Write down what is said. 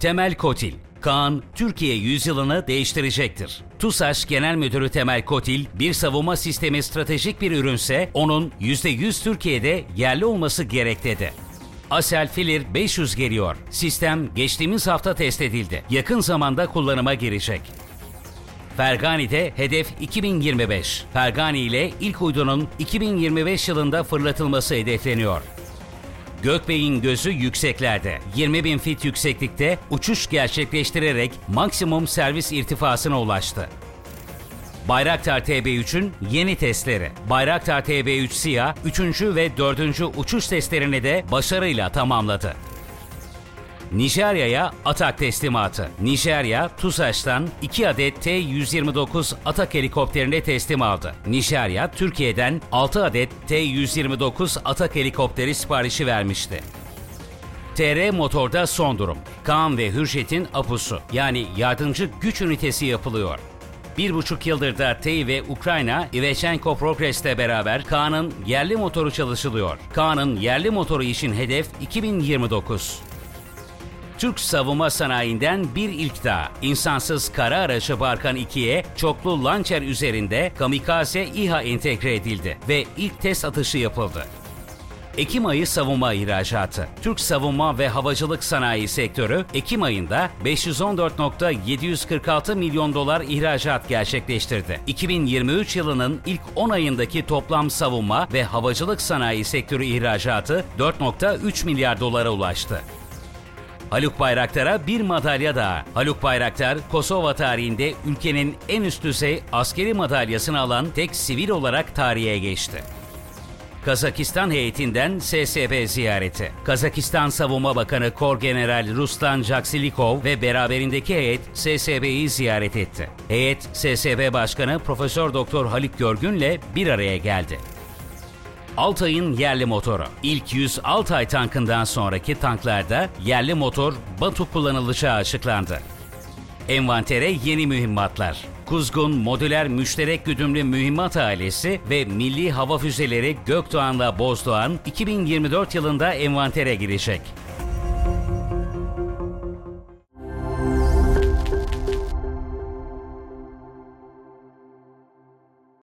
Temel Kotil, Kaan, Türkiye yüzyılını değiştirecektir. TUSAŞ Genel Müdürü Temel Kotil, bir savunma sistemi stratejik bir ürünse onun %100 Türkiye'de yerli olması gerek dedi. Asel Filir 500 geliyor. Sistem geçtiğimiz hafta test edildi. Yakın zamanda kullanıma girecek. Fergani'de hedef 2025. Fergani ile ilk uydunun 2025 yılında fırlatılması hedefleniyor. Gökbey'in gözü yükseklerde. 20.000 fit yükseklikte uçuş gerçekleştirerek maksimum servis irtifasına ulaştı. Bayraktar TB3'ün yeni testleri. Bayraktar TB3 SİHA 3. ve 4. uçuş testlerini de başarıyla tamamladı. Nijerya'ya Atak teslimatı. Nijerya, TUSAŞ'tan 2 adet T-129 Atak helikopterini teslim aldı. Nijerya, Türkiye'den 6 adet T-129 Atak helikopteri siparişi vermişti. TR Motor'da son durum. Kaan ve Hürjet'in APUS'u yani yardımcı güç ünitesi yapılıyor. 1,5 yıldır da TEİ ve Ukrayna İveçenko Progress'le beraber Kaan'ın yerli motoru çalışılıyor. Kaan'ın yerli motoru için hedef 2029. Türk savunma sanayinden bir ilk daha. İnsansız kara aracı Barkan 2'ye çoklu Lancer üzerinde kamikaze İHA entegre edildi ve ilk test atışı yapıldı. Ekim ayı savunma ihracatı. Türk savunma ve havacılık sanayi sektörü Ekim ayında 514,746 milyon dolar ihracat gerçekleştirdi. 2023 yılının ilk 10 ayındaki toplam savunma ve havacılık sanayi sektörü ihracatı 4,3 milyar dolara ulaştı. Haluk Bayraktar'a bir madalya daha. Haluk Bayraktar, Kosova tarihinde ülkenin en üst düzey askeri madalyasını alan tek sivil olarak tarihe geçti. Kazakistan heyetinden SSB ziyareti. Kazakistan Savunma Bakanı Korgeneral Ruslan Jaksilikov ve beraberindeki heyet SSB'yi ziyaret etti. Heyet, SSB Başkanı Profesör Doktor Haluk Görgün'le bir araya geldi. Altay'ın yerli motoru. İlk 100 Altay tankından sonraki tanklarda yerli motor Batu kullanılacağı açıklandı. Envantere yeni mühimmatlar. Kuzgun modüler müşterek güdümlü mühimmat ailesi ve milli hava füzeleri Gökdoğan'la Bozdoğan 2024 yılında envantere girecek.